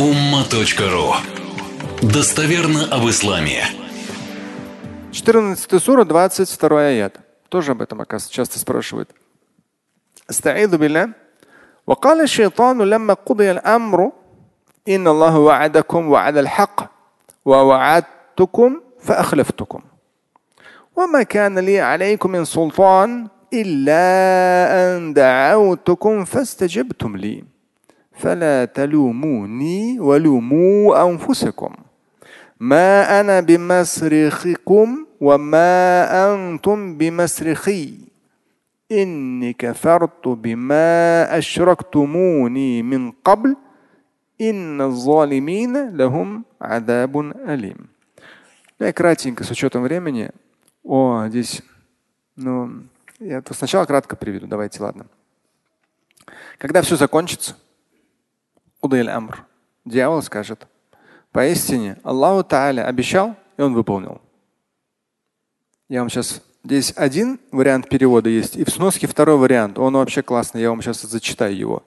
Умма.ру. Достоверно об исламе. 14 сура, 22 аят. Тоже об этом, оказывается, часто спрашивают. Астаиду билля. وقال الشيطان لما قضي الأمر إن الله وعدكم وعد الحق ووعدتكم فأخلفتكم وما كان لي عليكم من سلطان إلا أن دعوتكم فاستجبتم لي فلا تلوموني ولوموا أنفسكم ما أنا بمصرخكم وما أنتم بمصرخي إني كفرت بما أشركتموني من قبل إن الظالمين لهم عذاب أليم. Я кратенько, с учетом времени. Я сначала кратко приведу. Давайте, ладно. Когда все закончится, Удайль Амр, дьявол скажет: поистине Аллаху Тааля обещал, и он выполнил. Я вам сейчас. Здесь один вариант перевода есть, и в сноске второй вариант. Он вообще классный, я вам сейчас зачитаю его.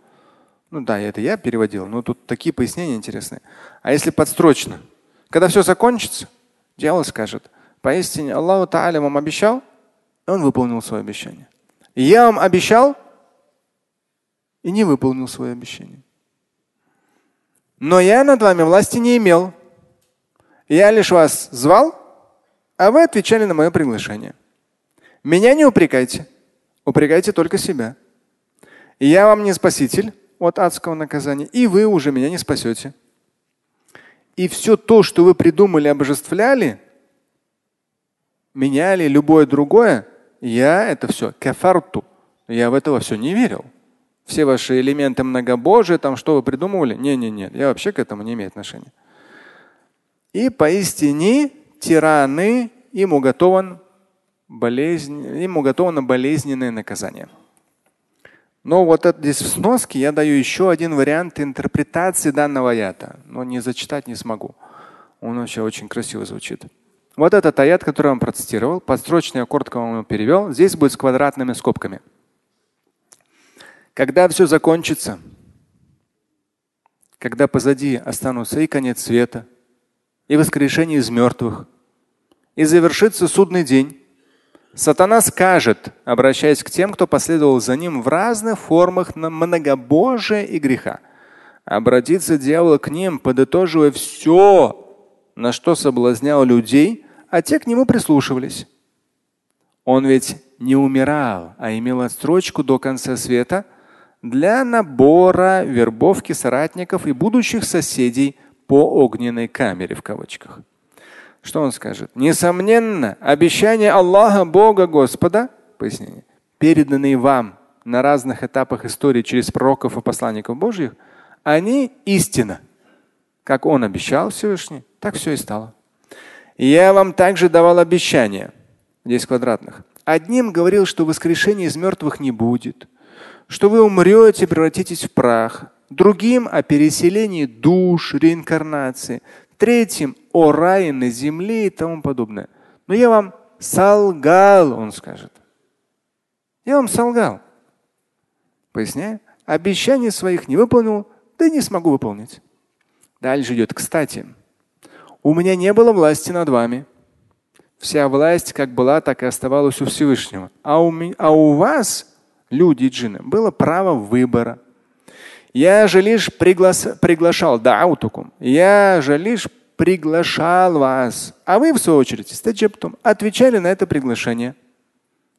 Это я переводил, но тут такие пояснения интересные. А если подстрочно? Когда все закончится, дьявол скажет: поистине Аллаху Тааля вам обещал, и он выполнил свое обещание. И я вам обещал, и не выполнил свое обещание. Но я над вами власти не имел. Я лишь вас звал, а вы отвечали на мое приглашение. Меня не упрекайте, упрекайте только себя. Я вам не спаситель от адского наказания, и вы уже меня не спасете. И все то, что вы придумали, обожествляли, меняли любое другое, я это все кафарту. Я в это все не верил. Все ваши элементы многобожия, там что вы придумывали, нет, я вообще к этому не имею отношения. И поистине тираны, им уготовано болезненное наказание. Но здесь в сноске я даю еще один вариант интерпретации данного аята. Но не зачитать не смогу. Он вообще очень красиво звучит. Этот аят, который я вам процитировал, подстрочно я коротко вам его перевел, здесь будет с квадратными скобками. Когда все закончится, когда позади останутся и конец света, и воскрешение из мертвых, и завершится судный день, сатана скажет, обращаясь к тем, кто последовал за ним в разных формах многобожия и греха. Обратится дьявол к ним, подытоживая все, на что соблазнял людей, а те к нему прислушивались. Он ведь не умирал, а имел отсрочку до конца света для набора, вербовки соратников и будущих соседей по огненной камере в кавычках. Что он скажет? Несомненно, обещания Аллаха, Бога, Господа, пояснение, переданные вам на разных этапах истории через пророков и посланников Божьих, они истина. Как он обещал Всевышний, так все и стало. Я вам также давал обещания, 10 квадратных. Одним говорил, что воскрешения из мертвых не будет, что вы умрете, превратитесь в прах. Другим о переселении душ, реинкарнации. Третьим о рае на земле и тому подобное. Но я вам солгал, он скажет. Я вам солгал. Поясняю. Обещаний своих не выполнил, да и не смогу выполнить. Дальше идет. Кстати, у меня не было власти над вами. Вся власть как была, так и оставалась у Всевышнего. А у вас, люди и джинны, было право выбора. Я же лишь приглашал, я же лишь приглашал вас. А вы, в свою очередь, стаджебтум, отвечали на это приглашение.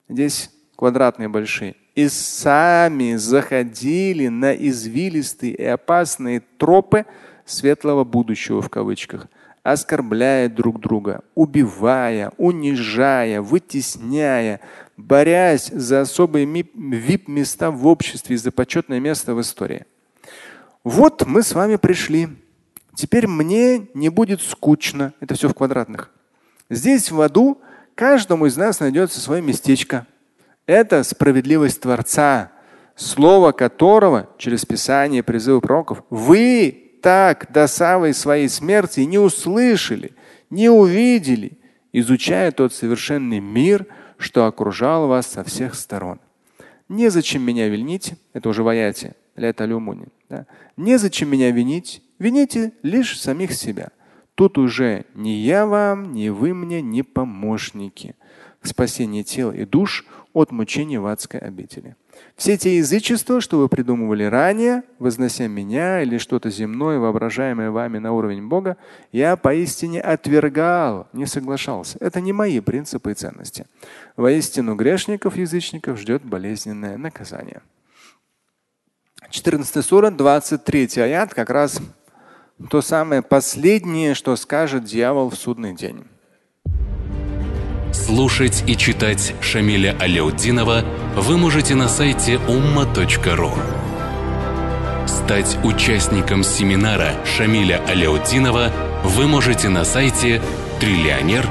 Здесь квадратные большие. И сами заходили на извилистые и опасные тропы светлого будущего, в кавычках, оскорбляя друг друга, убивая, унижая, вытесняя, борясь за особые VIP-места в обществе и за почетное место в истории. Вот мы с вами пришли. Теперь мне не будет скучно. Это все в квадратных. Здесь в аду каждому из нас найдется свое местечко. Это справедливость Творца, слово которого через Писание и призывы пророков вы так до самой своей смерти не услышали, не увидели, изучая тот совершенный мир, что окружал вас со всех сторон. Незачем меня винить, это уже в аяте. Да? Незачем меня винить, вините лишь самих себя. Тут уже ни я вам, ни вы мне, ни помощники. Спасение тел и душ от мучения в адской обители. Все те язычества, что вы придумывали ранее, вознося меня или что-то земное, воображаемое вами на уровень Бога, я поистине отвергал, не соглашался. Это не мои принципы и ценности. Воистину грешников, язычников ждет болезненное наказание. 14 сура, 23 аят, как раз то самое последнее, что скажет дьявол в судный день. Слушать и читать Шамиля Аляутдинова вы можете на сайте Умма.ру. Стать участником семинара Шамиля Аляутдинова вы можете на сайте trillioner.life.